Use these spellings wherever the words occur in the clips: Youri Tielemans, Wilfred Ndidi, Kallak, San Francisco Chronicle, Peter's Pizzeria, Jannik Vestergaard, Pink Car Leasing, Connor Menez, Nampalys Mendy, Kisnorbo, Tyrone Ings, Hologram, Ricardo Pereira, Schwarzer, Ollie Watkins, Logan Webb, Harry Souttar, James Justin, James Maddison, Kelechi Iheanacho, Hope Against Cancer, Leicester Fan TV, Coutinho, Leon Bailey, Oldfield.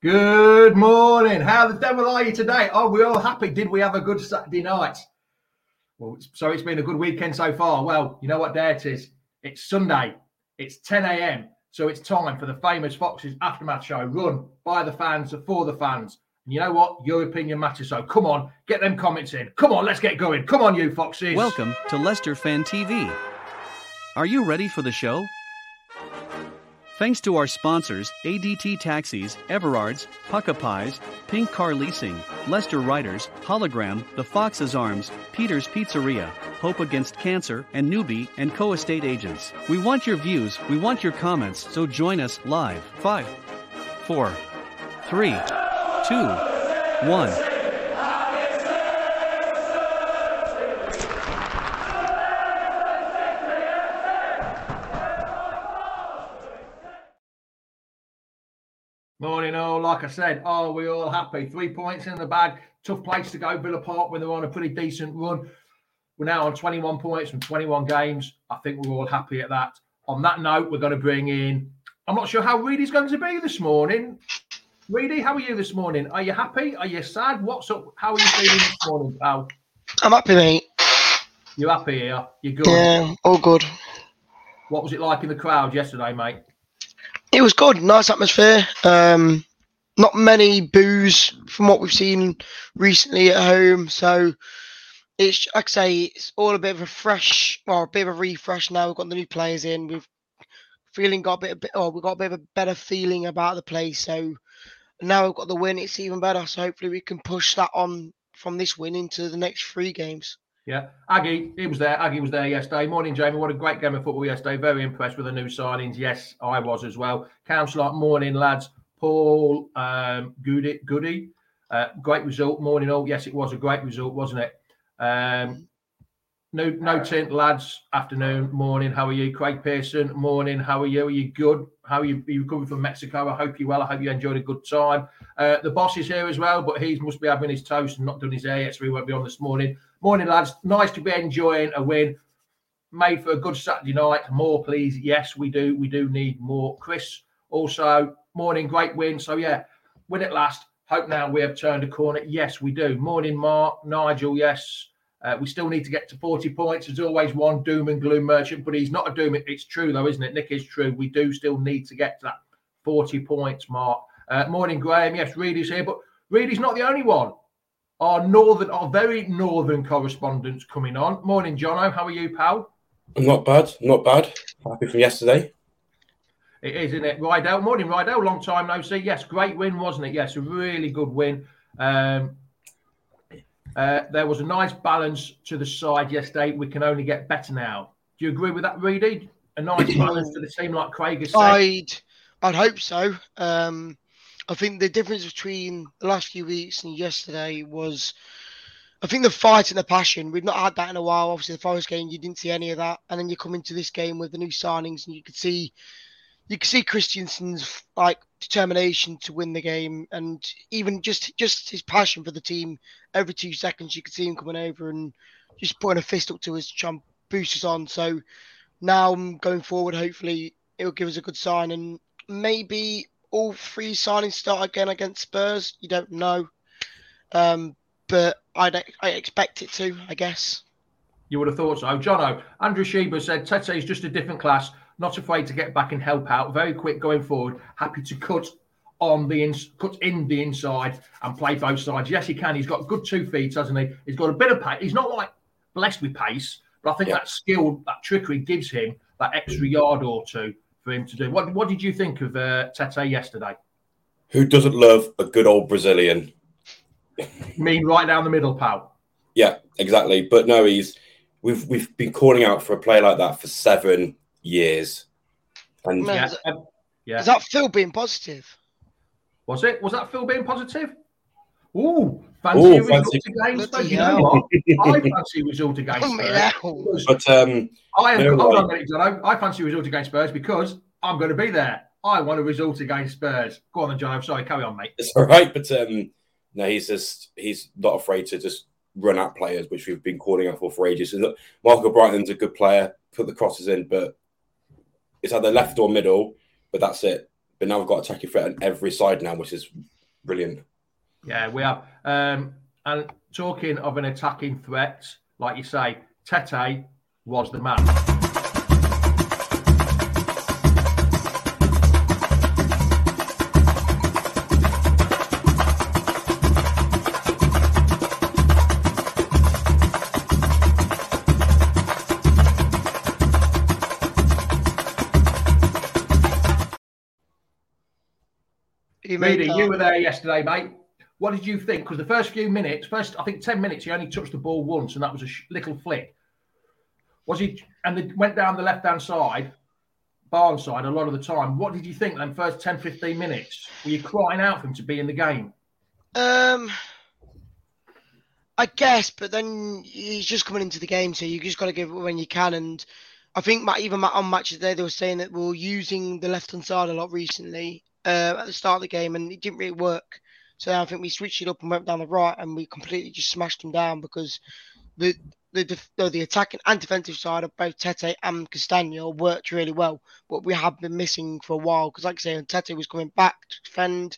Good morning. How the devil are you today? Are we all happy? Did we have a good Saturday night? Well, so it's been a good weekend so far. Well, you know what day it is? It's Sunday. It's 10 a.m. So it's time for the famous Fox's Aftermath show, run by the fans for the fans. And you know what? Your opinion matters. So come on, get them comments in. Come on, let's get going. Come on, you Foxes. Welcome to Leicester Fan TV. Are you ready for the show? Thanks to our sponsors, ADT Taxis, Everards, Puckapies, Pink Car Leasing, Leicester Riders, Hologram, The Fox's Arms, Peter's Pizzeria, Hope Against Cancer, and Newbie and Co-Estate Agents. We want your views, we want your comments, so join us live. 5, 4, 3, 2, 1... Morning all, like I said, are we all happy? 3 points in the bag, tough place to go, Villa Park, when they're on a pretty decent run. We're now on 21 points from 21 games. I think we're all happy at that. On that note, we're going to bring in, I'm not sure how Reedy's going to be this morning. Reedy, how are you this morning? Are you happy? Are you sad? What's up? How are you feeling this morning, pal? I'm happy, mate. You're happy here? You're good? Yeah, all good. What was it like in the crowd yesterday, mate? It was good, nice atmosphere. Not many boos from what we've seen recently at home. So it's, like I say, it's all a bit of a fresh, well, a bit of a refresh now. We've got the new players in. We've got a bit of a better feeling about the place. So now we've got the win. It's even better. So hopefully we can push that on from this win into the next 3 games. Yeah, Aggie was there yesterday. Morning, Jamie. What a great game of football yesterday. Very impressed with the new signings. Yes, I was as well. Councillor, morning, lads. Paul Goody. Great result. Morning, all. Yes, it was a great result, wasn't it? No tint, lads. Afternoon, morning. How are you? Craig Pearson, morning. How are you? Are you good? How are you? Are you coming from Mexico? I hope you're well. I hope you enjoyed a good time. The boss is here as well, but he must be having his toast and not done his hair yet, so he won't be on this morning. Morning, lads. Nice to be enjoying a win. Made for a good Saturday night. More, please. Yes, we do. We do need more. Chris, also, morning. Great win. So, yeah, win at last. Hope now we have turned a corner. Yes, we do. Morning, Mark. Nigel, yes. We still need to get to 40 points. There's always one doom and gloom merchant, but he's not a doom. It's true, though, isn't it? Nick is true. We do still need to get to that 40 points, Mark. Morning, Graham. Yes, Reedy's here, but Reedy's not the only one. Our very northern correspondent's coming on. Morning, Jono. How are you, pal? I'm not bad. Happy from yesterday. It is, isn't it? Rydell. Morning, Rydell. Long time no see. Yes, great win, wasn't it? Yes, a really good win. There was a nice balance to the side yesterday. We can only get better now. Do you agree with that, Reedy? A nice balance to the team, like Craig has said. I'd hope so. I think the difference between the last few weeks and yesterday was, I think, the fight and the passion. We've not had that in a while. Obviously, the Forest game, you didn't see any of that. And then you come into this game with the new signings and you could see Kristiansen's determination to win the game, and even just his passion for the team. Every 2 seconds, you could see him coming over and just putting a fist up to us to try and boost us on. So now going forward, hopefully it'll give us a good sign, and maybe all three signings start again against Spurs. You don't know, but I expect it to, I guess. You would have thought so. Jono, Andrew Sheba said, Tete's just a different class. Not afraid to get back and help out. Very quick going forward. Happy to cut in the inside and play both sides. Yes, he can. He's got good 2 feet, hasn't he? He's got a bit of pace. He's not blessed with pace, but I think that skill, that trickery, gives him that extra yard or two for him to do. What did you think of Tete yesterday? Who doesn't love a good old Brazilian? You mean right down the middle, pal? Yeah, exactly. But no, we've been calling out for a play like that for 7 years. And is that Phil being positive? Was it? Was that Phil being positive? Ooh, fancy result against Spurs. You know what? I fancy result against Spurs. But I fancy result against Spurs because I'm going to be there. I want a result against Spurs. Go on, John. I'm sorry. Carry on, mate. It's all right, but no, he's not afraid to just run at players, which we've been calling out for ages. And look, Michael Brighton's a good player. Put the crosses in, but it's either left or middle, but that's it. But now we've got attacking threat on every side now, which is brilliant. Yeah, we have. And talking of an attacking threat, like you say, Tete was the man. Reedy, you were there yesterday, mate. What did you think? Because the first few minutes, I think 10 minutes, he only touched the ball once, and that was a little flick. And it went down the left-hand side, Barnes side, a lot of the time. What did you think then, first 10, 15 minutes? Were you crying out for him to be in the game? I guess, but then he's just coming into the game, so you just got to give it when you can. And I think even on Match of the Day, they were saying that we're using the left-hand side a lot recently. At the start of the game, and it didn't really work. So I think we switched it up and went down the right, and we completely just smashed them down, because the attacking and defensive side of both Tete and Castagne worked really well, but we have been missing for a while, because like I say, when Tete was coming back to defend,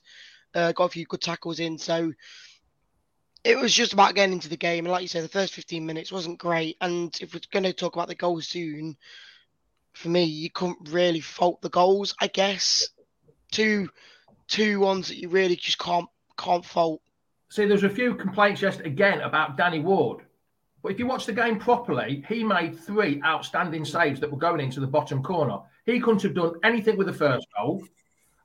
got a few good tackles in, so it was just about getting into the game. And like you say, the first 15 minutes wasn't great, and if we're going to talk about the goals soon, for me, you couldn't really fault the goals, I guess. Two ones that you really just can't fault. See, there's a few complaints yesterday again about Danny Ward, but if you watch the game properly, he made three outstanding saves that were going into the bottom corner. He couldn't have done anything with the first goal,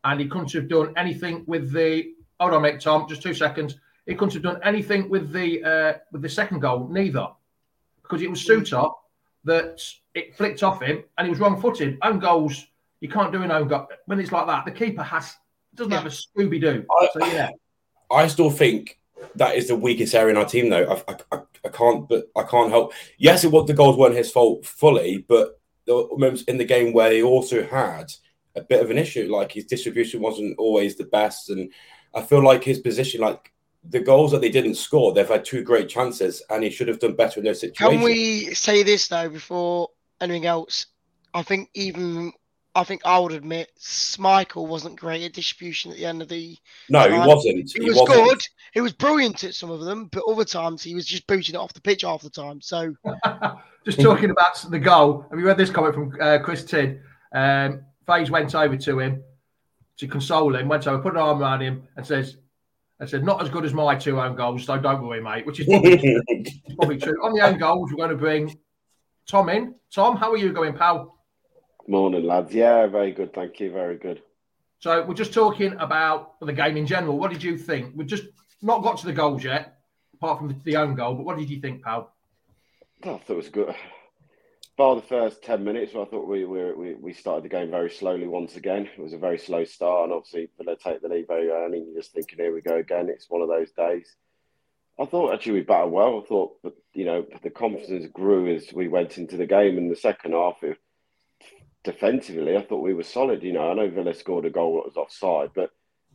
and he couldn't have done anything with the. Hold on, mate, Tom, just 2 seconds. He couldn't have done anything with the second goal, neither, because it was Souttar that it flicked off him, and he was wrong-footed. Own goals. You can't do an own goal when it's like that. The keeper doesn't have a Scooby Doo. So yeah, I still think that is the weakest area in our team, though. I can't help. Yes, the goals weren't his fault fully, but there were moments in the game where he also had a bit of an issue. Like his distribution wasn't always the best, and I feel like his position, like the goals that they didn't score, they've had two great chances, and he should have done better in those situations. Can we say this though before anything else? I think I would admit Schmeichel wasn't great at distribution at the end of the... No, he wasn't. He was good. He was brilliant at some of them, but other times he was just booting it off the pitch half the time. So, just talking about the goal, have you read this comment from Chris Tidd? Faze went over to him to console him, put an arm around him and said, not as good as my two own goals, so don't worry, mate, which is probably true. On the own goals, we're going to bring Tom in. Tom, how are you going, pal? Morning, lads. Yeah, very good. Thank you. Very good. So we're just talking about the game in general. What did you think? We've just not got to the goals yet, apart from the own goal. But what did you think, pal? I thought it was good. bar the first 10 minutes, I thought we started the game very slowly once again. It was a very slow start, and obviously Villa take the lead very early. You're just thinking, here we go again. It's one of those days. I ththought actually we battled well. I thought, but you know, the confidence grew as we went into the game. In the second half, defensively, I thought we were solid. You know, I know Villa scored a goal that was offside, but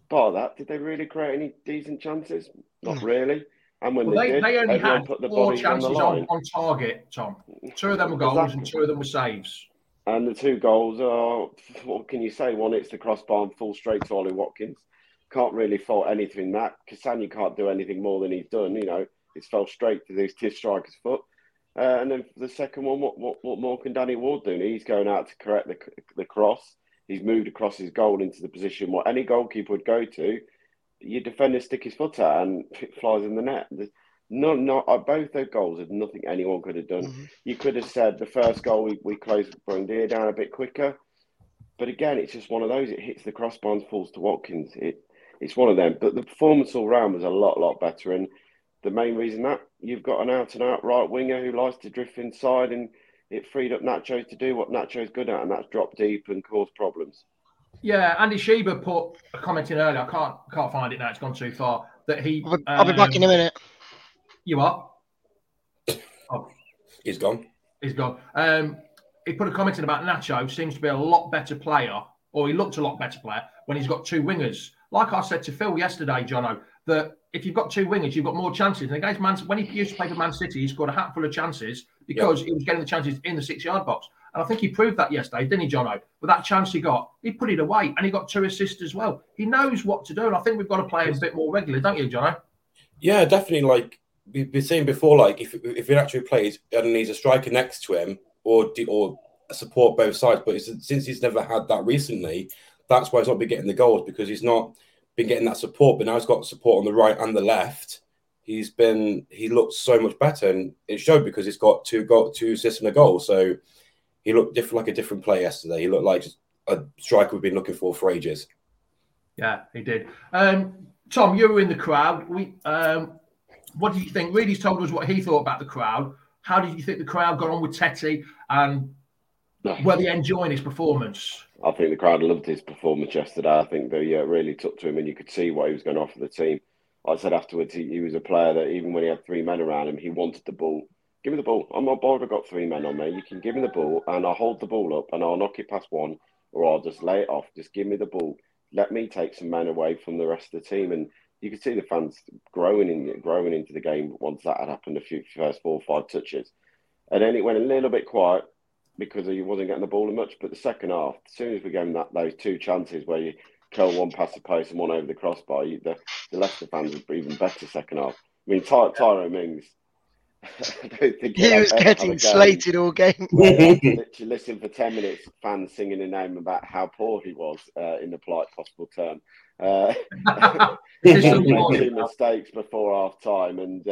part of that, did they really create any decent chances? Not really. And when they only had four chances on target, Tom. Two of them were goals and two of them were saves. And the two goals are, what can you say? One, it's the crossbar and full straight to Ollie Watkins. Can't really fault anything that. Cassani can't do anything more than he's done. You know, it's fell straight to his striker's foot. And then the second one, what more can Danny Ward do? He's going out to correct the cross. He's moved across his goal into the position what any goalkeeper would go to. Your defender stick his foot out and it flies in the net. Both those goals are nothing anyone could have done. Mm-hmm. You could have said the first goal we closed Brundier down a bit quicker. But again, it's just one of those. It hits the crossbar and falls to Watkins. It's one of them. But the performance all round was a lot better. And the main reason that you've got an out-and-out right winger who likes to drift inside, and it freed up Nacho to do what Nacho's good at, and that's drop deep and cause problems. Yeah, Andy Sheba put a comment in earlier. I can't find it now. It's gone too far. That he. I'll be back in a minute. You are. Oh, He's gone. He put a comment in about Nacho. Seems to be a lot better player, or he looked a lot better player when he's got two wingers. Like I said to Phil yesterday, Jono, that if you've got two wingers, you've got more chances. And against when he used to play for Man City, he scored a hatful of chances because he was getting the chances in the 6-yard box. And I think he proved that yesterday, didn't he, Jono? With that chance he got, he put it away and he got two assists as well. He knows what to do. And I think we've got to play him a bit more regularly, don't you, Jono? Yeah, definitely. Like we've been saying before, like if he actually plays and he needs a striker next to him or support both sides. But since he's never had that recently, that's why he's not been getting the goals, because he's not been getting that support. But now he's got support on the right and the left. He looked so much better, and it showed because he's got two assists and a goal. So he looked different, like a different player yesterday. He looked like a striker we've been looking for ages. Yeah, he did. Tom, you were in the crowd. What did you think? Reedy's told us what he thought about the crowd. How did you think the crowd got on with Tete and were they enjoying his performance? I think the crowd loved his performance yesterday. I think they really took to him, and you could see what he was going to offer the team. Like I said afterwards, he was a player that even when he had three men around him, he wanted the ball. Give me the ball. I'm not bored. I've got three men on me. You can give me the ball, and I'll hold the ball up, and I'll knock it past one, or I'll just lay it off. Just give me the ball. Let me take some men away from the rest of the team. And you could see the fans growing into the game once that had happened, the first 4 or 5 touches. And then it went a little bit quiet, because he wasn't getting the ball much. But the second half, as soon as we gave him those two chances where you curl one past the post and one over the crossbar, the Leicester fans were even better second half. I mean, Tyrone Ings, I don't think he was getting slated all game. To listen for 10 minutes, fans singing a name about how poor he was in the polite possible term. He made two mistakes before half time, and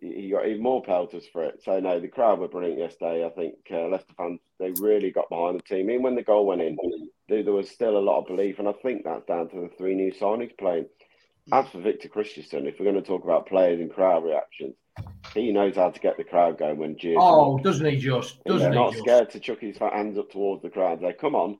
he got even more pelters for it. So, no, the crowd were brilliant yesterday. I think Leicester fans, they really got behind the team. Even when the goal went in, there was still a lot of belief, and I think that's down to the three new signings playing. As for Victor Kristiansen, if we're going to talk about players and crowd reactions, he knows how to get the crowd going when cheers. Oh, doesn't he just? Doesn't he? Not scared to chuck his hands up towards the crowd. They come on,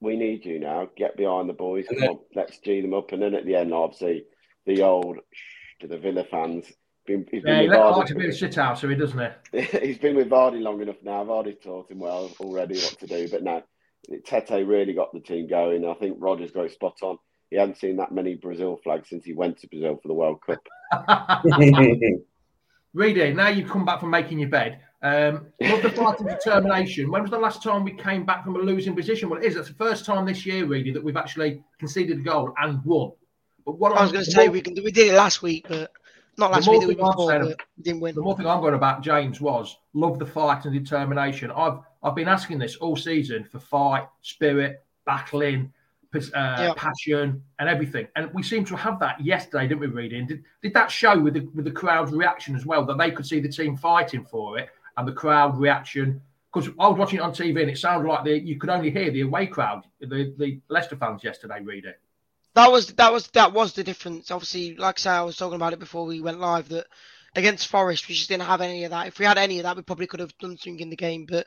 we need you now. Get behind the boys. Come on, let's G them up. And then at the end, obviously, the old shh to the Villa fans. He likes to be a shithouser, doesn't he? He's been with Vardy long enough now. Vardy's taught him well already what to do. But no, Tete really got the team going. I think Rodgers got it spot on. He hadn't seen that many Brazil flags since he went to Brazil for the World Cup. Reedy, now you've come back from making your bed. Love the fighting determination. When was the last time we came back from a losing position? Well, that's the first time this year, Reedy, that we've actually conceded a goal and won. But what I was going to say, we did it last week, but not last week that we didn't win. The more thing I'm going about, James, was love the fight and determination. I've been asking this all season for fight, spirit, battling, passion and everything, and we seem to have that yesterday, didn't we, Reading? Did that show with the crowd's reaction as well, that they could see the team fighting for it and the crowd reaction? Because I was watching it on TV and it sounded like you could only hear the away crowd, the Leicester fans yesterday, Reading. That was the difference. Obviously, like I say, I was talking about it before we went live, that against Forest, we just didn't have any of that. If we had any of that, we probably could have done something in the game. But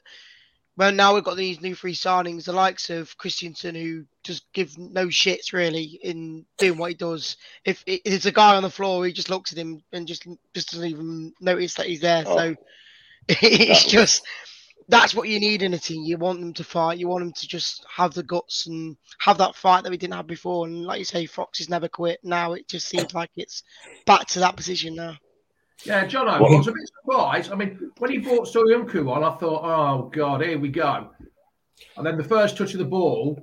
well, now we've got these new free signings, the likes of Kristiansen, who just give no shits really in doing what he does. If it's a guy on the floor, he just looks at him and just doesn't even notice that he's there. So it's just, that's what you need in a team. You want them to fight. You want them to just have the guts and have that fight that we didn't have before. And like you say, Fox has never quit. Now it just seems like it's back to that position now. Yeah, John, I was a bit surprised. I mean, when he brought Soyuncu on, I thought, oh, God, here we go. And then the first touch of the ball,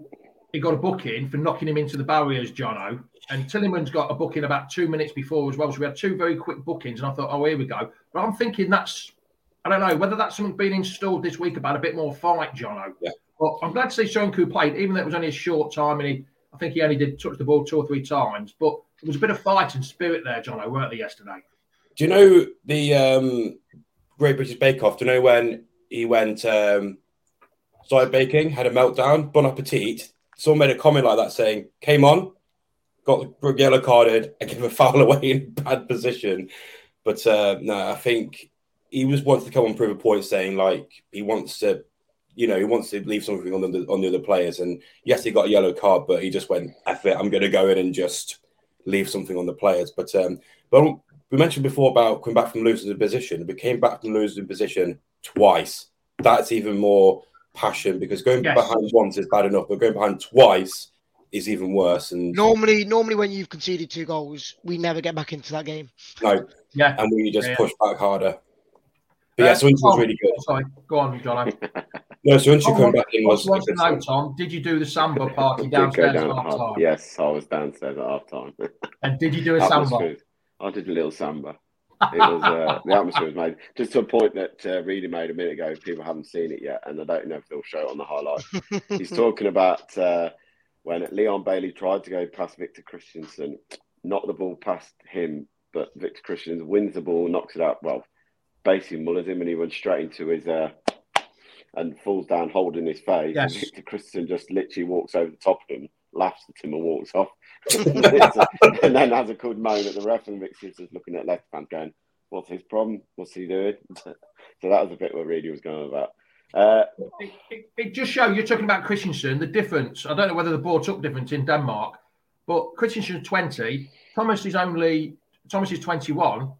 he got a booking for knocking him into the barriers, Jono. And Tielemans got a booking about 2 minutes before as well. So we had two very quick bookings. And I thought, oh, here we go. But I'm thinking that's, I don't know, whether that's something being installed this week about a bit more fight, Jono. Yeah. But I'm glad to see Soyuncu played, even though it was only a short time. And he, I think he only did touch the ball two or three times. But there was a bit of fight and spirit there, Jono, weren't there, yesterday? Do you know the Great British Bake Off? Do you know when he went started baking, had a meltdown, bon appetit? Someone made a comment like that saying, came on, got yellow carded and gave a foul away in a bad position. But no, I think he was wanting to come and prove a point, saying like he wants to, you know, he wants to leave something on the other players. And yes, he got a yellow card, but he just went, F it, I'm going to go in and just leave something on the players. But we mentioned before about coming back from losing position. We came back from losing position twice. That's even more passion, because going behind once is bad enough, but going behind twice is even worse. And normally when you've conceded two goals, we never get back into that game. No, yeah, and we just push back harder. But yeah, Soyuncu was really good. Sorry, go on, John. No, Soyuncu coming back in was. What's the note, Tom? Did you do the samba party downstairs at half time? Yes, I was downstairs at half time. And did you do a samba? I did a little samba. It was the atmosphere was made. Just to a point that Reedy made a minute ago, people haven't seen it yet, and I don't know if they'll show it on the highlight. He's talking about when Leon Bailey tried to go past Victor Kristiansen, knocked the ball past him, but Victor Kristiansen wins the ball, knocks it out. Well, basically mullers him, and he runs straight into his and falls down holding his face. Yes. And Victor Kristiansen just literally walks over the top of him, laughs at him and walks off. And then has a good moan at the ref, and Victor's just looking at left hand going, what's his problem? What's he doing? So that was a bit where Reedy was going about. It just showed, you're talking about Kristiansen, the difference. I don't know whether the brought up difference in Denmark, but Kristiansen's 20, Thomas is 21,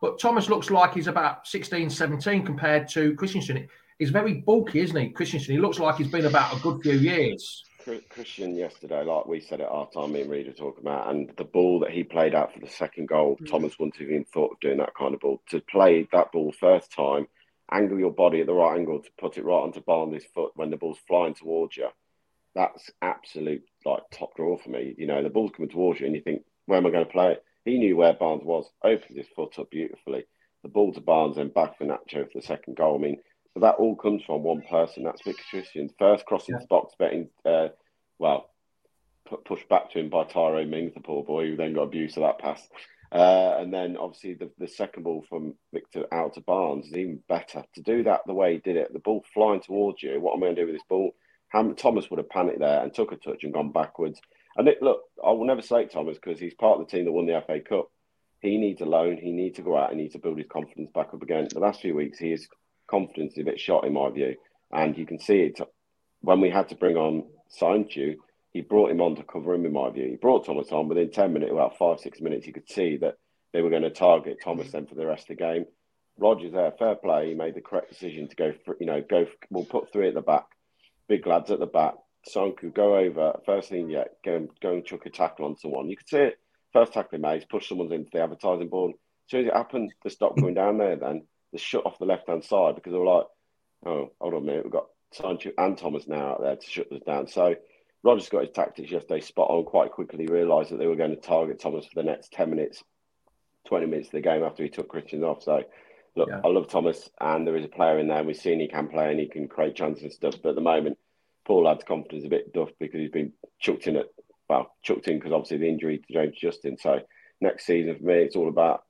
but Thomas looks like he's about 16, 17 compared to Kristiansen. He's very bulky, isn't he, Kristiansen? He looks like he's been about a good few years. Christian yesterday, like we said at half time, me and Reed talking about, and the ball that he played out for the second goal, Thomas wouldn't have even thought of doing that kind of ball. To play that ball first time, angle your body at the right angle to put it right onto Barney's foot when the ball's flying towards you, that's absolute like top draw for me. You know, the ball's coming towards you and you think, where am I going to play it? He knew where Barnes was, opened his foot up beautifully. The ball to Barnes and back for Nacho for the second goal. I mean, so that all comes from one person. That's Victor Kristiansen. First crossing the box, betting, pushed back to him by Tyrone Ings, the poor boy, who then got abused for that pass. And then, obviously, the second ball from Victor out to Barnes is even better. To do that the way he did it, the ball flying towards you, what am I going to do with this ball? Thomas would have panicked there and took a touch and gone backwards. And look, I will never slate Thomas because he's part of the team that won the FA Cup. He needs a loan. He needs to go out and needs to build his confidence back up again. The last few weeks, he is... confidence is a bit shot in my view, and you can see it when we had to bring on Soyuncu. He brought him on to cover him in my view. He brought Thomas on within 10 minutes, about 5-6 minutes. You could see that they were going to target Thomas then for the rest of the game. Rodgers there, fair play. He made the correct decision to go for, we'll put three at the back, big lads at the back. Soyuncu go over first thing, go and chuck a tackle on someone. You could see it. First tackle he made, push someone into the advertising board. As soon as it happened, they stopped going down there then. The shut off the left-hand side because they were like, oh, hold on a minute, we've got Soyuncu and Thomas now out there to shut us down. So Rodgers got his tactics yesterday spot on quite quickly, realised that they were going to target Thomas for the next 10 minutes, 20 minutes of the game after he took Kristiansen off. So, look, I love Thomas, and there is a player in there, and we've seen he can play and he can create chances and stuff. But at the moment, poor lad's confidence is a bit duff because he's been chucked in because obviously the injury to James Justin. So next season for me, it's all about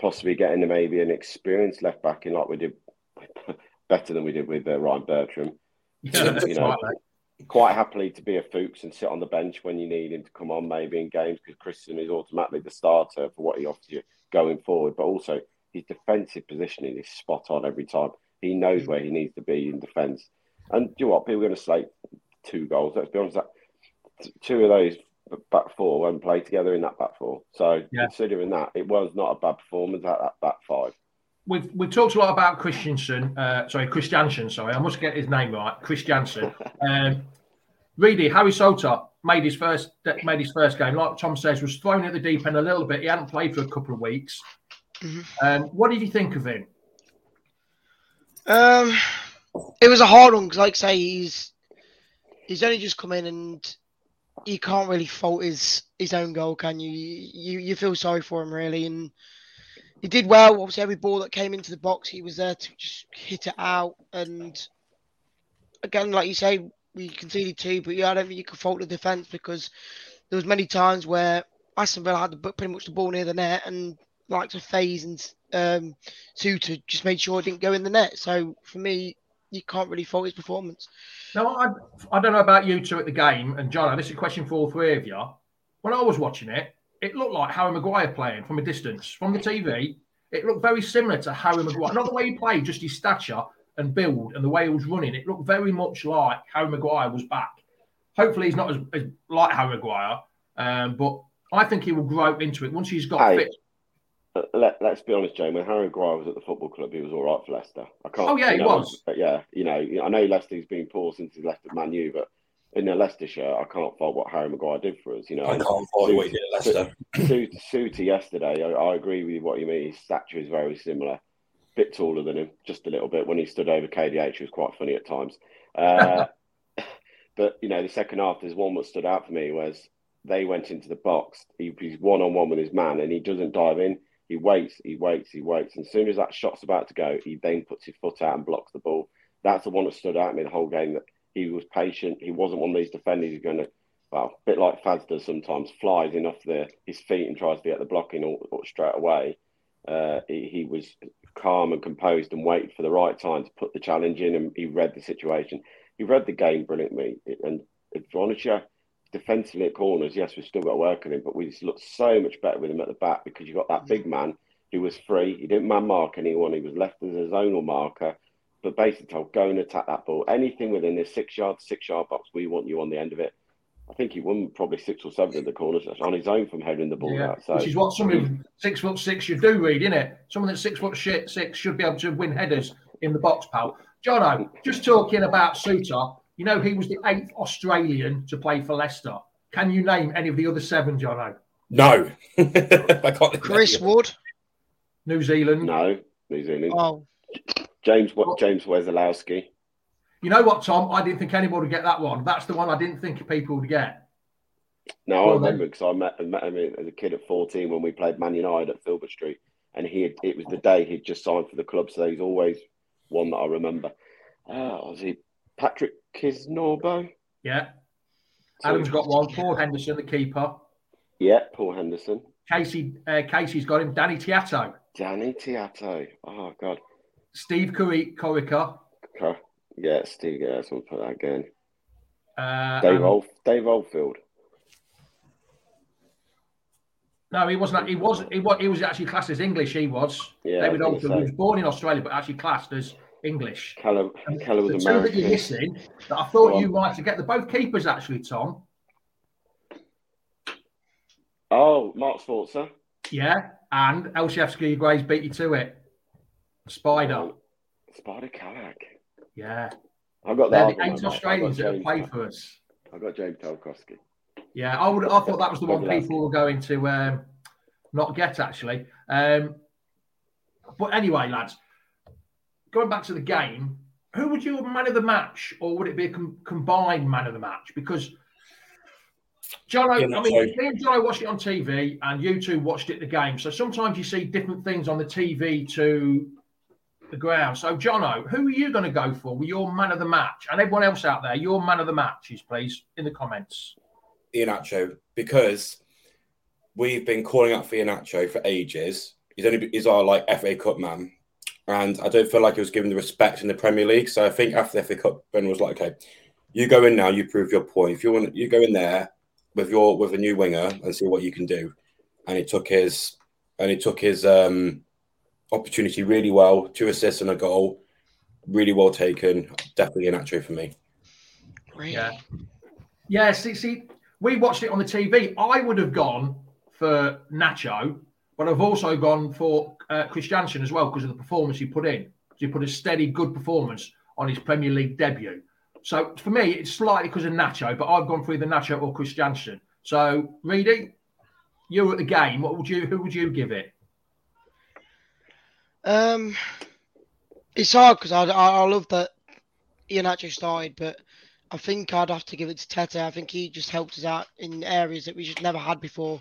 possibly getting maybe an experienced left back in, like we did, better than we did with Ryan Bertrand. Yeah, quite happily to be a Fuchs and sit on the bench when you need him to come on maybe in games because Kristiansen is automatically the starter for what he offers you going forward. But also his defensive positioning is spot on every time. He knows where he needs to be in defence. And do you know what? People are going to say 2 goals. Let's be honest, that 2 of those back four won't play together in that back four. So considering that, it was not a bad performance at that back five. We've talked a lot about Kristiansen. Sorry, I must get his name right. Kristiansen. Really, Harry Souttar made his first game. Like Tom says, was thrown at the deep end a little bit. He hadn't played for a couple of weeks. Mm-hmm. What did you think of him? It was a hard one because, like I say, he's only just come in and you can't really fault his own goal, can you? You feel sorry for him, really. And he did well. Obviously, every ball that came into the box, he was there to just hit it out. And again, like you say, we conceded 2, but I don't think you can fault the defence because there was many times where Aston Villa had pretty much the ball near the net and likes of Faze and Souttar just made sure it didn't go in the net. So for me, you can't really fault his performance. Now, I don't know about you two at the game, and John, this is a question for all three of you. When I was watching it, it looked like Harry Maguire playing from a distance. From the TV, it looked very similar to Harry Maguire. Not the way he played, just his stature and build and the way he was running. It looked very much like Harry Maguire was back. Hopefully he's not as like Harry Maguire, but I think he will grow into it once he's got fit. Let's be honest, Jane, when Harry Maguire was at the football club, he was all right for Leicester. He was. But yeah, I know Leicester's been poor since he left at Man U, but in the Leicester shirt, I can't fault what Harry Maguire did for us. I can't fault what he did at Leicester. Souttar yesterday, I agree with what you mean. His stature is very similar. Bit taller than him, just a little bit. When he stood over KDH, he was quite funny at times. But, the second half, there's one that stood out for me was they went into the box. He's one-on-one with his man, and he doesn't dive in. He waits. And as soon as that shot's about to go, he then puts his foot out and blocks the ball. That's the one that stood out to me the whole game, that he was patient. He wasn't one of these defenders who's going to, a bit like Faz does sometimes, flies in off his feet and tries to get the blocking all straight away. He was calm and composed and waited for the right time to put the challenge in, and he read the situation. He read the game brilliantly. And Iheanacho, defensively at corners, yes, we've still got to work on him, but we just looked so much better with him at the back because you've got that big man who was free. He didn't man-mark anyone. He was left as a zonal marker, but basically told, go and attack that ball. Anything within this six-yard box, we want you on the end of it. I think he won probably 6 or 7 of the corners on his own from heading the ball out. So, which is what somebody 6'6" should do, Reid, innit? Someone that's 6'6" should be able to win headers in the box, pal. Jono, just talking about Souttar, he was the 8th Australian to play for Leicester. Can you name any of the other 7, Jono? No. I can't. Chris Wood. New Zealand. No, New Zealand. Oh. James Wesolowski. You know what, Tom? I didn't think anyone would get that one. That's the one I didn't think people would get. No, I remember because I met him as a kid at 14 when we played Man United at Filbert Street, and it was the day he'd just signed for the club, so he's always one that I remember. Was he Patrick Kisnorbo? Yeah. Adam's got one. Paul Henderson, the keeper. Yeah, Paul Henderson. Casey's got him. Danny Tiato. Oh, God. Steve Corica. Okay. Yeah, Steve. Yeah, so we'll put that again. Dave Oldfield. No, he wasn't. He was actually classed as English. He was. Yeah, David Oldfield. He was born in Australia, but actually classed as English. Keller was the American. Two that you're missing. That I thought you might get. They're both keepers, actually, Tom. Oh, Mark Schwarzer. Yeah, and Elshevsky Grays beat you to it. Spider Kallak. Yeah. I've got that. The 8 Australians that have played for us. I've got James Tolkowski. Yeah, I thought that was the one people were going to not get, actually. But anyway, lads, going back to the game, who would you have man of the match, or would it be a combined man of the match? Because, me and Jono watched it on TV, and you two watched it at the game. So sometimes you see different things on the TV to the ground. So, Jono, who are you going to go for with your man of the match? And everyone else out there, your man of the matches, please, in the comments. Iheanacho, because we've been calling out for Iheanacho for ages. He's our FA Cup man, and I don't feel like he was given the respect in the Premier League. So I think after the FA Cup, Ben was like, "Okay, you go in now. You prove your point. If you want, you go in there with a new winger and see what you can do." And he took his opportunity really well, 2 assists and a goal. Really well taken. Definitely Iheanacho for me. Yeah. Yeah, see, we watched it on the TV. I would have gone for Nacho, but I've also gone for Kristiansen as well because of the performance he put in. He put a steady, good performance on his Premier League debut. So for me, it's slightly because of Nacho, but I've gone for either Nacho or Kristiansen. So, Reedy, you were at the game. Who would you give it? It's hard because I love that Iheanacho started, but I think I'd have to give it to Tete. I think he just helped us out in areas that we just never had before.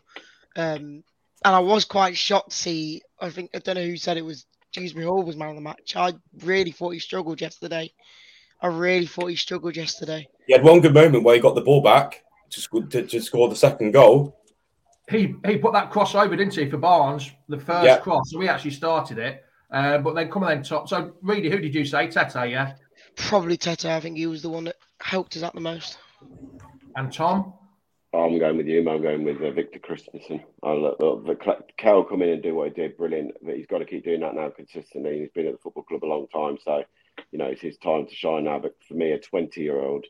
And I was quite shocked to see, I don't know who said it was, Dewsbury Hall was man of the match. I really thought he struggled yesterday. He had one good moment where he got the ball back to score the second goal. He put that cross over, didn't he, for Barnes, the first cross. So we actually started it. But then coming in top. So, really, who did you say? Tete, yeah? Probably Tete. I think he was the one that helped us out the most. And Tom? I'm going with you, man. I'm going with Victor Kristiansen. Kel come in and do what he did, brilliant. But he's got to keep doing that now consistently. He's been at the football club a long time, so you know it's his time to shine now. But for me, a 20-year-old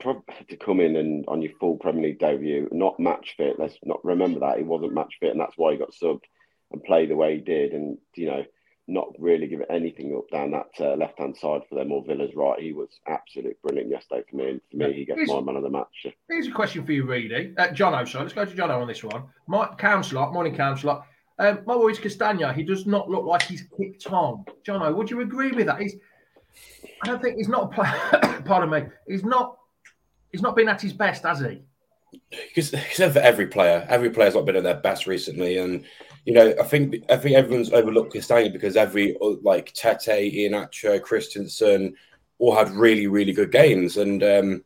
to come in and on your full Premier League debut, not match fit. Let's not remember that he wasn't match fit, and that's why he got subbed and played the way he did. And you know, not really give anything up down that left-hand side for them or Villa's right. He was absolutely brilliant yesterday for me. And for me, he gets my man of the match. Here's a question for you, Reedy. Jono, sorry. Let's go to Jono on this one. Morning, Councillor. My worries, Castagna. He does not look like he's kicked on. Jono, would you agree with that? I don't think he's not... pardon me. He's not been at his best, has he? Because every player's not been at their best recently, and you know I think everyone's overlooked Kristiansen because every like Tete, Iheanacho, Kristiansen all had really really good games, and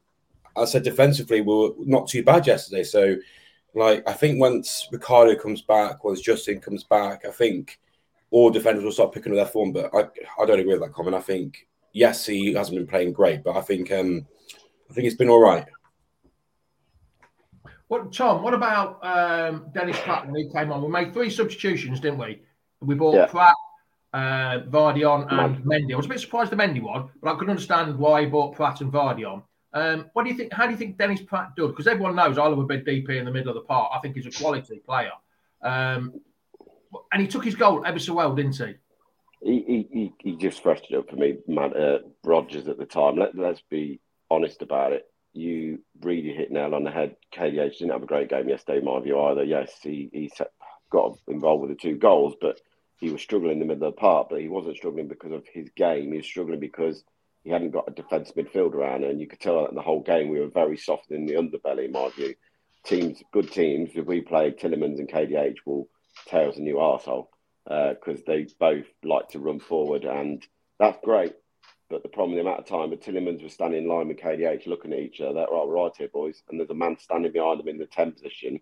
I said defensively we were not too bad yesterday. So like I think once Ricardo comes back, once Justin comes back, I think all defenders will start picking up their form. But I don't agree with that comment. I think yes he hasn't been playing great, but I think it's been all right. What about Dennis Praet when he came on? We made 3 substitutions, didn't we? We bought Praet, Vardy on and Mendy. I was a bit surprised the Mendy one, but I could understand why he bought Praet and Vardy on. What do you think? How do you think Dennis Praet did? Because everyone knows I love a big DP in the middle of the park. I think he's a quality player. And he took his goal ever so well, didn't he? He just freshed it up for me, Matt, Rodgers at the time. Let's be honest about it. You really hit nail on the head. KDH didn't have a great game yesterday, in my view, either. Yes, he got involved with the 2 goals, but he was struggling in the middle of the park. But he wasn't struggling because of his game. He was struggling because he hadn't got a defence midfield around. And you could tell that in the whole game we were very soft in the underbelly, in my view. Good teams, if we played Tielemans and KDH, will tear us a new arsehole because they both like to run forward. And that's great. But the problem, the amount of time, the Tielemans was standing in line with KDH, looking at each other. They're all right here, boys. And there's a man standing behind them in the 10 position.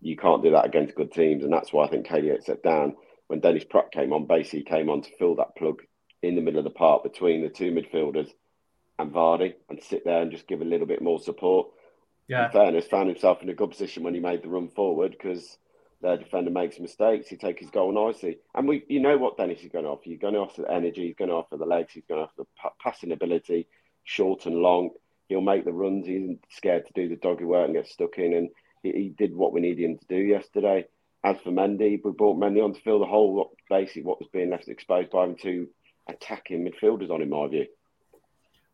You can't do that against good teams. And that's why I think KDH sat down. When Dennis Praet came on, basically came on to fill that plug in the middle of the park between the 2 midfielders and Vardy and sit there and just give a little bit more support. Yeah. In fairness, found himself in a good position when he made the run forward because their defender makes mistakes. He takes his goal nicely. And you know what Dennis is going to offer. He's going to offer the energy. He's going to offer the legs. He's going to offer the passing ability, short and long. He'll make the runs. He isn't scared to do the doggy work and get stuck in. And he did what we needed him to do yesterday. As for Mendy, we brought Mendy on to fill the hole, basically what was being left exposed by having 2 attacking midfielders on, in my view.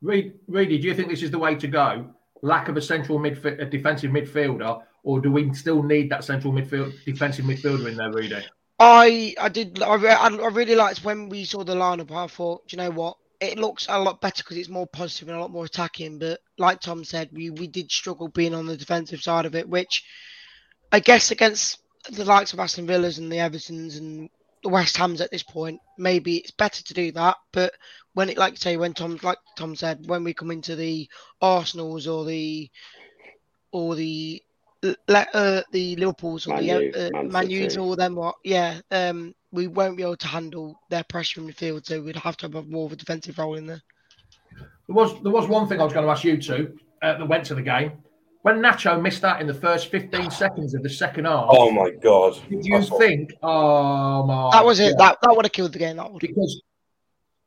Reedy, do you think this is the way to go? Lack of a central a defensive midfielder, or do we still need that central defensive midfielder in there, Rudy? I really liked when we saw the lineup. I thought, do you know what? It looks a lot better because it's more positive and a lot more attacking. But like Tom said, we did struggle being on the defensive side of it, which I guess against the likes of Aston Villas and the Evertons and the West Hams at this point, maybe it's better to do that. But when it, like you say, like Tom said, when we come into the Arsenals or the Liverpools or Man U's or them what, we won't be able to handle their pressure in the field, so we'd have to have more of a defensive role in there. There was one thing I was going to ask you two that went to the game. When Nacho missed that in the first 15 seconds of the second half, oh my god! Did you think, oh my? That was it. That would have killed the game. That would. Because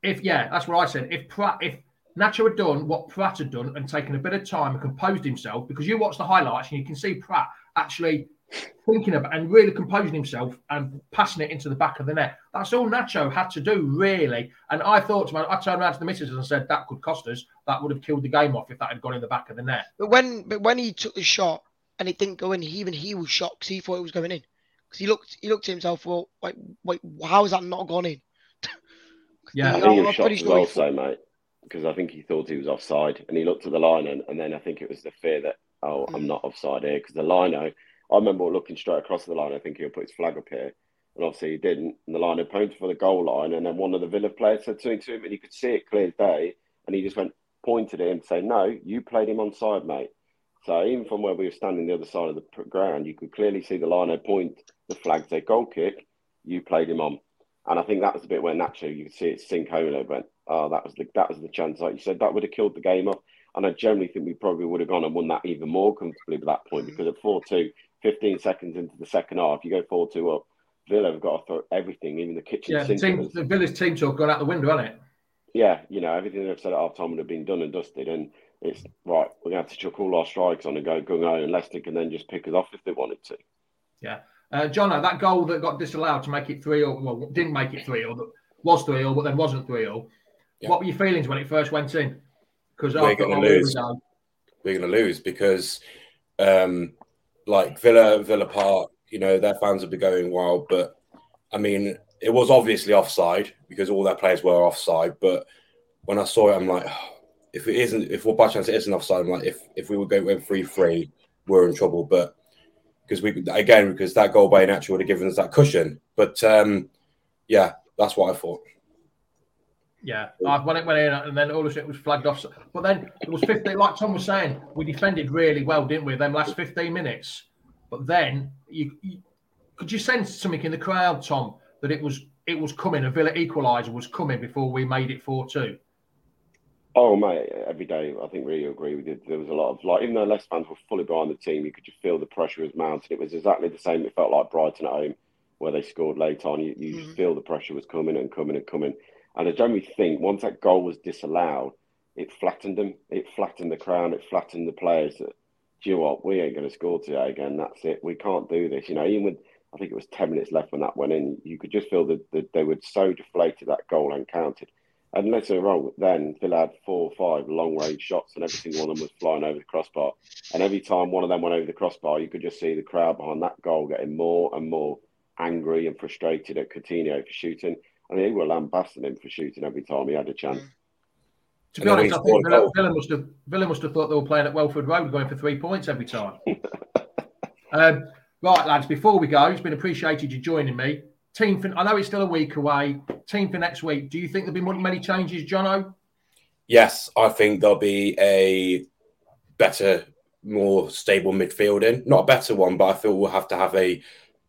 if that's what I said. If Nacho had done what Praet had done and taken a bit of time and composed himself, because you watch the highlights and you can see Praet actually thinking about and really composing himself and passing it into the back of the net. That's all Nacho had to do, really. And I thought, man, I turned around to the missus and said, that could cost us. That would have killed the game off if that had gone in the back of the net. But when he took the shot and it didn't go in, even he was shocked because he thought it was going in. Because he looked to himself, well, like, wait, how has that not gone in? Yeah, I think he was shocked as well, mate, because I think he thought he was offside and he looked at the line and then I think it was the fear that, I'm not offside here because the lino... I remember looking straight across the line. I think he'll put his flag up here. And obviously he didn't. And the line had pointed for the goal line. And then one of the Villa players said something to him and he could see it clear as day. And he just pointed at him and said, no, you played him onside, mate. So even from where we were standing the other side of the ground, you could clearly see the line had point the flag, say goal kick, you played him on. And I think that was the bit where naturally you could see it sink home and it went, oh, that was the chance. Like you said, that would have killed the game off. And I generally think we probably would have gone and won that even more comfortably at that point because at 4-2, 15 seconds into the second half, you go 4-2 up. Villa have got to throw everything, even the kitchen sink. The Villa's team talk gone out the window, hasn't it? Yeah, everything they've said at half time would have been done and dusted. And it's right, we're going to have to chuck all our strikes on and go gung-ho, and Leicester can then just pick us off if they wanted to. Yeah. Jono, that goal that got disallowed to make it 3-3, well, didn't make it 3-3, that was 3-3, but then wasn't 3-3. Yeah. What were your feelings when it first went in? Because we're going to lose. We're going to lose because, Villa Park, their fans would be going wild. But I mean, it was obviously offside because all their players were offside. But when I saw it, I'm like, if by chance it isn't offside, I'm like, if we were going 3-3, we're in trouble. But because that goal by Iheanacho would have given us that cushion. But that's what I thought. Yeah, when it went in, and then all of it was flagged off. But then it was 15. Like Tom was saying, we defended really well, didn't we? Them last 15 minutes. But then you could you sense something in the crowd, Tom, that it was coming. A Villa equaliser was coming before we made it 4-2. Oh mate, every day I think really agree with you. There was a lot of even though Leicester fans were fully behind the team, you could just feel the pressure was mounting. It was exactly the same. It felt like Brighton at home, where they scored late on. You just feel the pressure was coming and coming and coming. And I generally think once that goal was disallowed, it flattened them. It flattened the crowd. It flattened the players. That, do you know what? We ain't going to score today again. That's it. We can't do this. Even with, I think it was 10 minutes left when that went in, you could just feel that they were so deflated that goal uncounted. And let's say wrong, then Villa had 4 or 5 long-range shots and every single one of them was flying over the crossbar. And every time one of them went over the crossbar, you could just see the crowd behind that goal getting more and more angry and frustrated at Coutinho for shooting. I mean, they were lambasting him for shooting every time he had a chance. To be honest, I think Villa must have thought they were playing at Welford Road going for 3 points every time. Right, lads, before we go, it's been appreciated you joining me. I know it's still a week away. Team for next week. Do you think there'll be many changes, Jono? Yes, I think there'll be a better, more stable midfield in. Not a better one, but I feel we'll have to have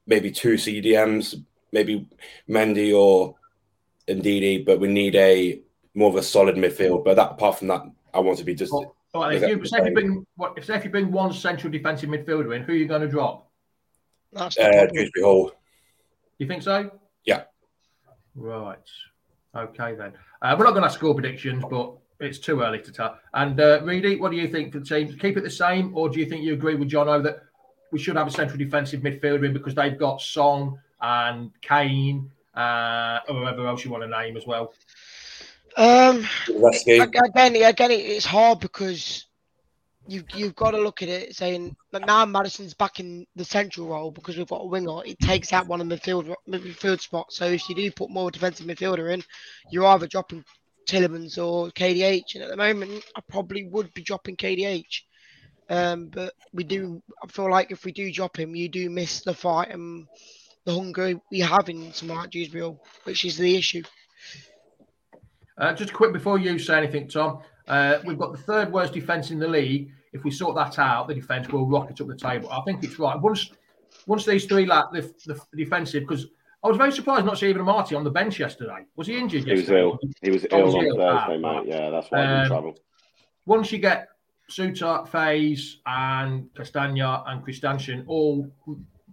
maybe 2 CDMs, maybe Mendy or... Ndidi, but we need a more of a solid midfield. But apart from that, I want to be just. Well, if you bring one central defensive midfielder in, who are you going to drop? That's Dewsbury Hall. You think so? Yeah. Right. Okay then. We're not going to score predictions, but it's too early to tell. And Reedy, what do you think for the team? Keep it the same, or do you think you agree with Jono that we should have a central defensive midfielder in because they've got Son and Kane? Or whoever else you want to name as well. Again, it's hard because you've got to look at it saying that now Madison's back in the central role because we've got a winger. It takes out one of the midfield spots. So if you do put more defensive midfielder in, you're either dropping Tielemans or KDH. And at the moment, I probably would be dropping KDH. But I feel like if we do drop him, you do miss the fight and the hunger we have in some like Dewsbury Hall, which is the issue. Just quick before you say anything, Tom, we've got the third worst defence in the league. If we sort that out, the defence will rocket up the table. I think it's right. Once these three, like the defensive, because I was very surprised not to see even Marty on the bench yesterday. Was he injured yesterday? He was ill on Thursday, mate. Yeah, that's why he didn't travel. Once you get Souttar, Faes and Castagna and Kristiansen all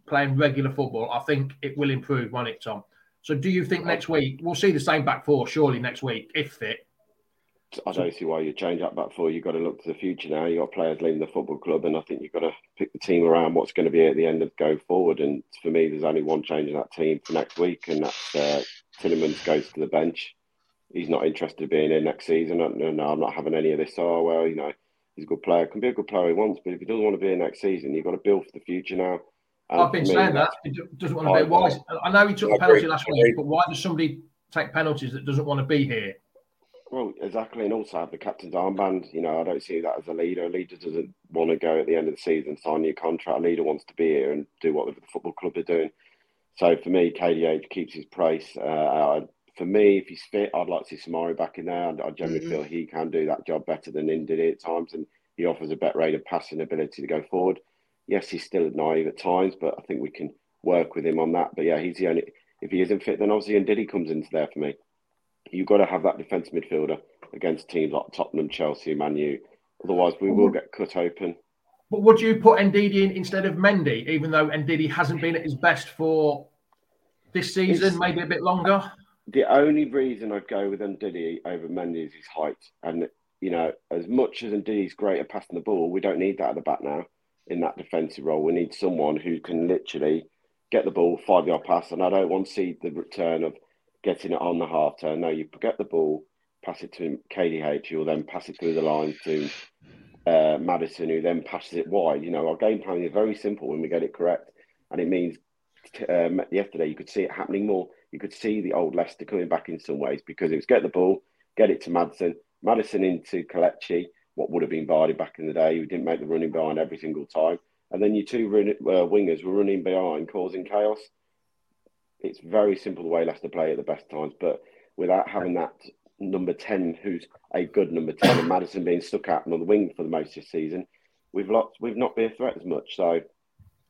playing regular football, I think it will improve, won't it, Tom? So do you think next week we'll see the same back four, surely, next week, if fit? I don't see why you change that back four. You've got to look to the future now. You've got players leaving the football club, and I think you've got to pick the team around what's going to be at the end of go forward. And for me, there's only one change in that team for next week, and that's Tielemans goes to the bench. He's not interested in being in next season. No, I'm not having any of this. Oh, well, you know, he's a good player. Can be a good player he wants, but if he doesn't want to be in next season, you've got to build for the future now. And I've been saying that. He doesn't want to be. Why? I know he took a penalty last week, but why does somebody take penalties that doesn't want to be here? Well, exactly, and also have the captain's armband. You know, I don't see that as a leader. A leader doesn't want to go at the end of the season, sign a new contract. A leader wants to be here and do what the football club are doing. So for me, KDH keeps his price. For me, if he's fit, I'd like to see Samari back in there. I generally feel he can do that job better than Ndidi did at times, and he offers a better rate of passing ability to go forward. Yes, he's still naive at times, but I think we can work with him on that. But yeah, he's the only. If he isn't fit, then obviously Ndidi comes into there for me. You've got to have that defensive midfielder against teams like Tottenham, Chelsea, Man U. Otherwise, we will get cut open. But would you put Ndidi in instead of Mendy, even though Ndidi hasn't been at his best for this season, maybe a bit longer? The only reason I'd go with Ndidi over Mendy is his height. And, you know, as much as Ndidi's great at passing the ball, we don't need that at the back now in that defensive role. We need someone who can literally get the ball, 5-yard pass, and I don't want to see the return of getting it on the half turn. No, you get the ball, pass it to KDH, who will then pass it through the line to Maddison, who then passes it wide. You know, our game plan is very simple when we get it correct. And it means yesterday you could see it happening more. You could see the old Leicester coming back in some ways because it was get the ball, get it to Maddison, Maddison into Kelechi, what would have been Vardy back in the day, who didn't make the running behind every single time. And then your two wingers were running behind, causing chaos. It's very simple the way Leicester play at the best times, but without having that number 10, who's a good number 10, and Maddison being stuck out on the wing for the most of this season, we've not been a threat as much. So,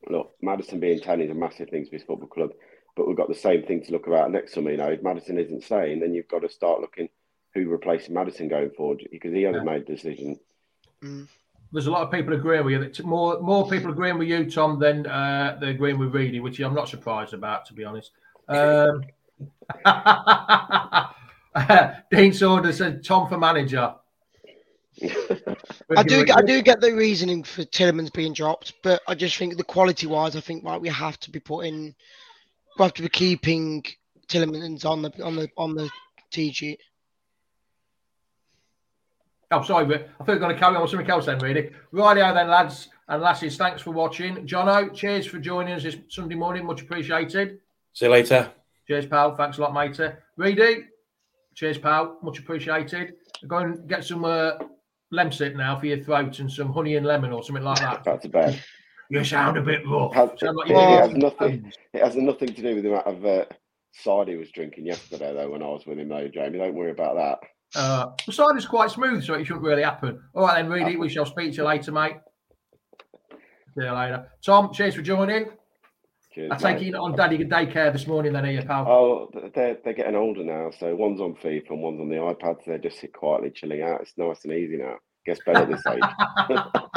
look, Maddison being 10 is a massive thing to this football club, but we've got the same thing to look about next summer. You know, if Maddison isn't staying, then you've got to start looking who replaces Maddison going forward, because he hasn't made a decision. There's a lot of people agreeing with you. It's more people agreeing with you, Tom, than they're agreeing with Reedy, which I'm not surprised about, to be honest. Dean Saunders said, Tom for manager. I do get the reasoning for Tielemans being dropped, but I just think the quality-wise, I think right, we have to be putting, we have to be keeping Tielemans on the tee sheet. I'm sorry, but I thought we were going to carry on with something else then, really. Righty-o then, lads and lasses. Thanks for watching. Jono, cheers for joining us this Sunday morning. Much appreciated. See you later. Cheers, pal. Thanks a lot, matey. Reedy, cheers, pal. Much appreciated. Go and get some Lemsip now for your throat and some honey and lemon or something like that. That's about it. You sound a bit rough. It has nothing to do with the amount of cider he was drinking yesterday, though, when I was with him, though, Jamie. Don't worry about that. The side is quite smooth, so it shouldn't really happen. All right then, Reedy, we shall speak to you later, mate. See you later. Tom, cheers for joining. Cheers, I take it on Daddy Daycare this morning then, are you, pal? Oh, they're getting older now, so one's on FIFA and one's on the iPad, so they just sit quietly chilling out. It's nice and easy now. Gets better this age. All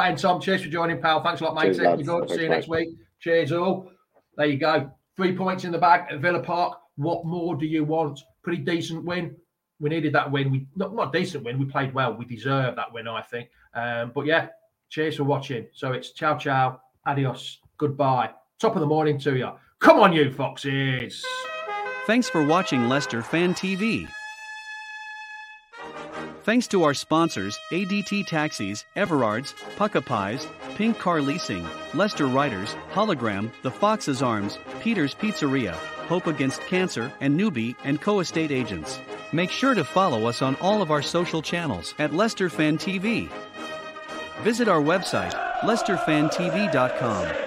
right, and Tom, cheers for joining, pal. Thanks a lot, mate. Cheers, good. See you next week. Cheers all. There you go. 3 points in the bag at Villa Park. What more do you want? Pretty decent win. We needed that win. Not decent win. We played well. We deserve that win, I think. But yeah, cheers for watching. So it's ciao, ciao, adios, goodbye. Top of the morning to you. Come on, you Foxes. Thanks for watching Leicester Fan TV. Thanks to our sponsors, ADT Taxis, Everards, Puckapies, Pink Car Leasing, Leicester Riders, Hologram, The Fox's Arms, Peter's Pizzeria, Hope Against Cancer, and Newbie and Co-Estate Agents. Make sure to follow us on all of our social channels at Leicester Fan TV. Visit our website, leicesterfantv.com.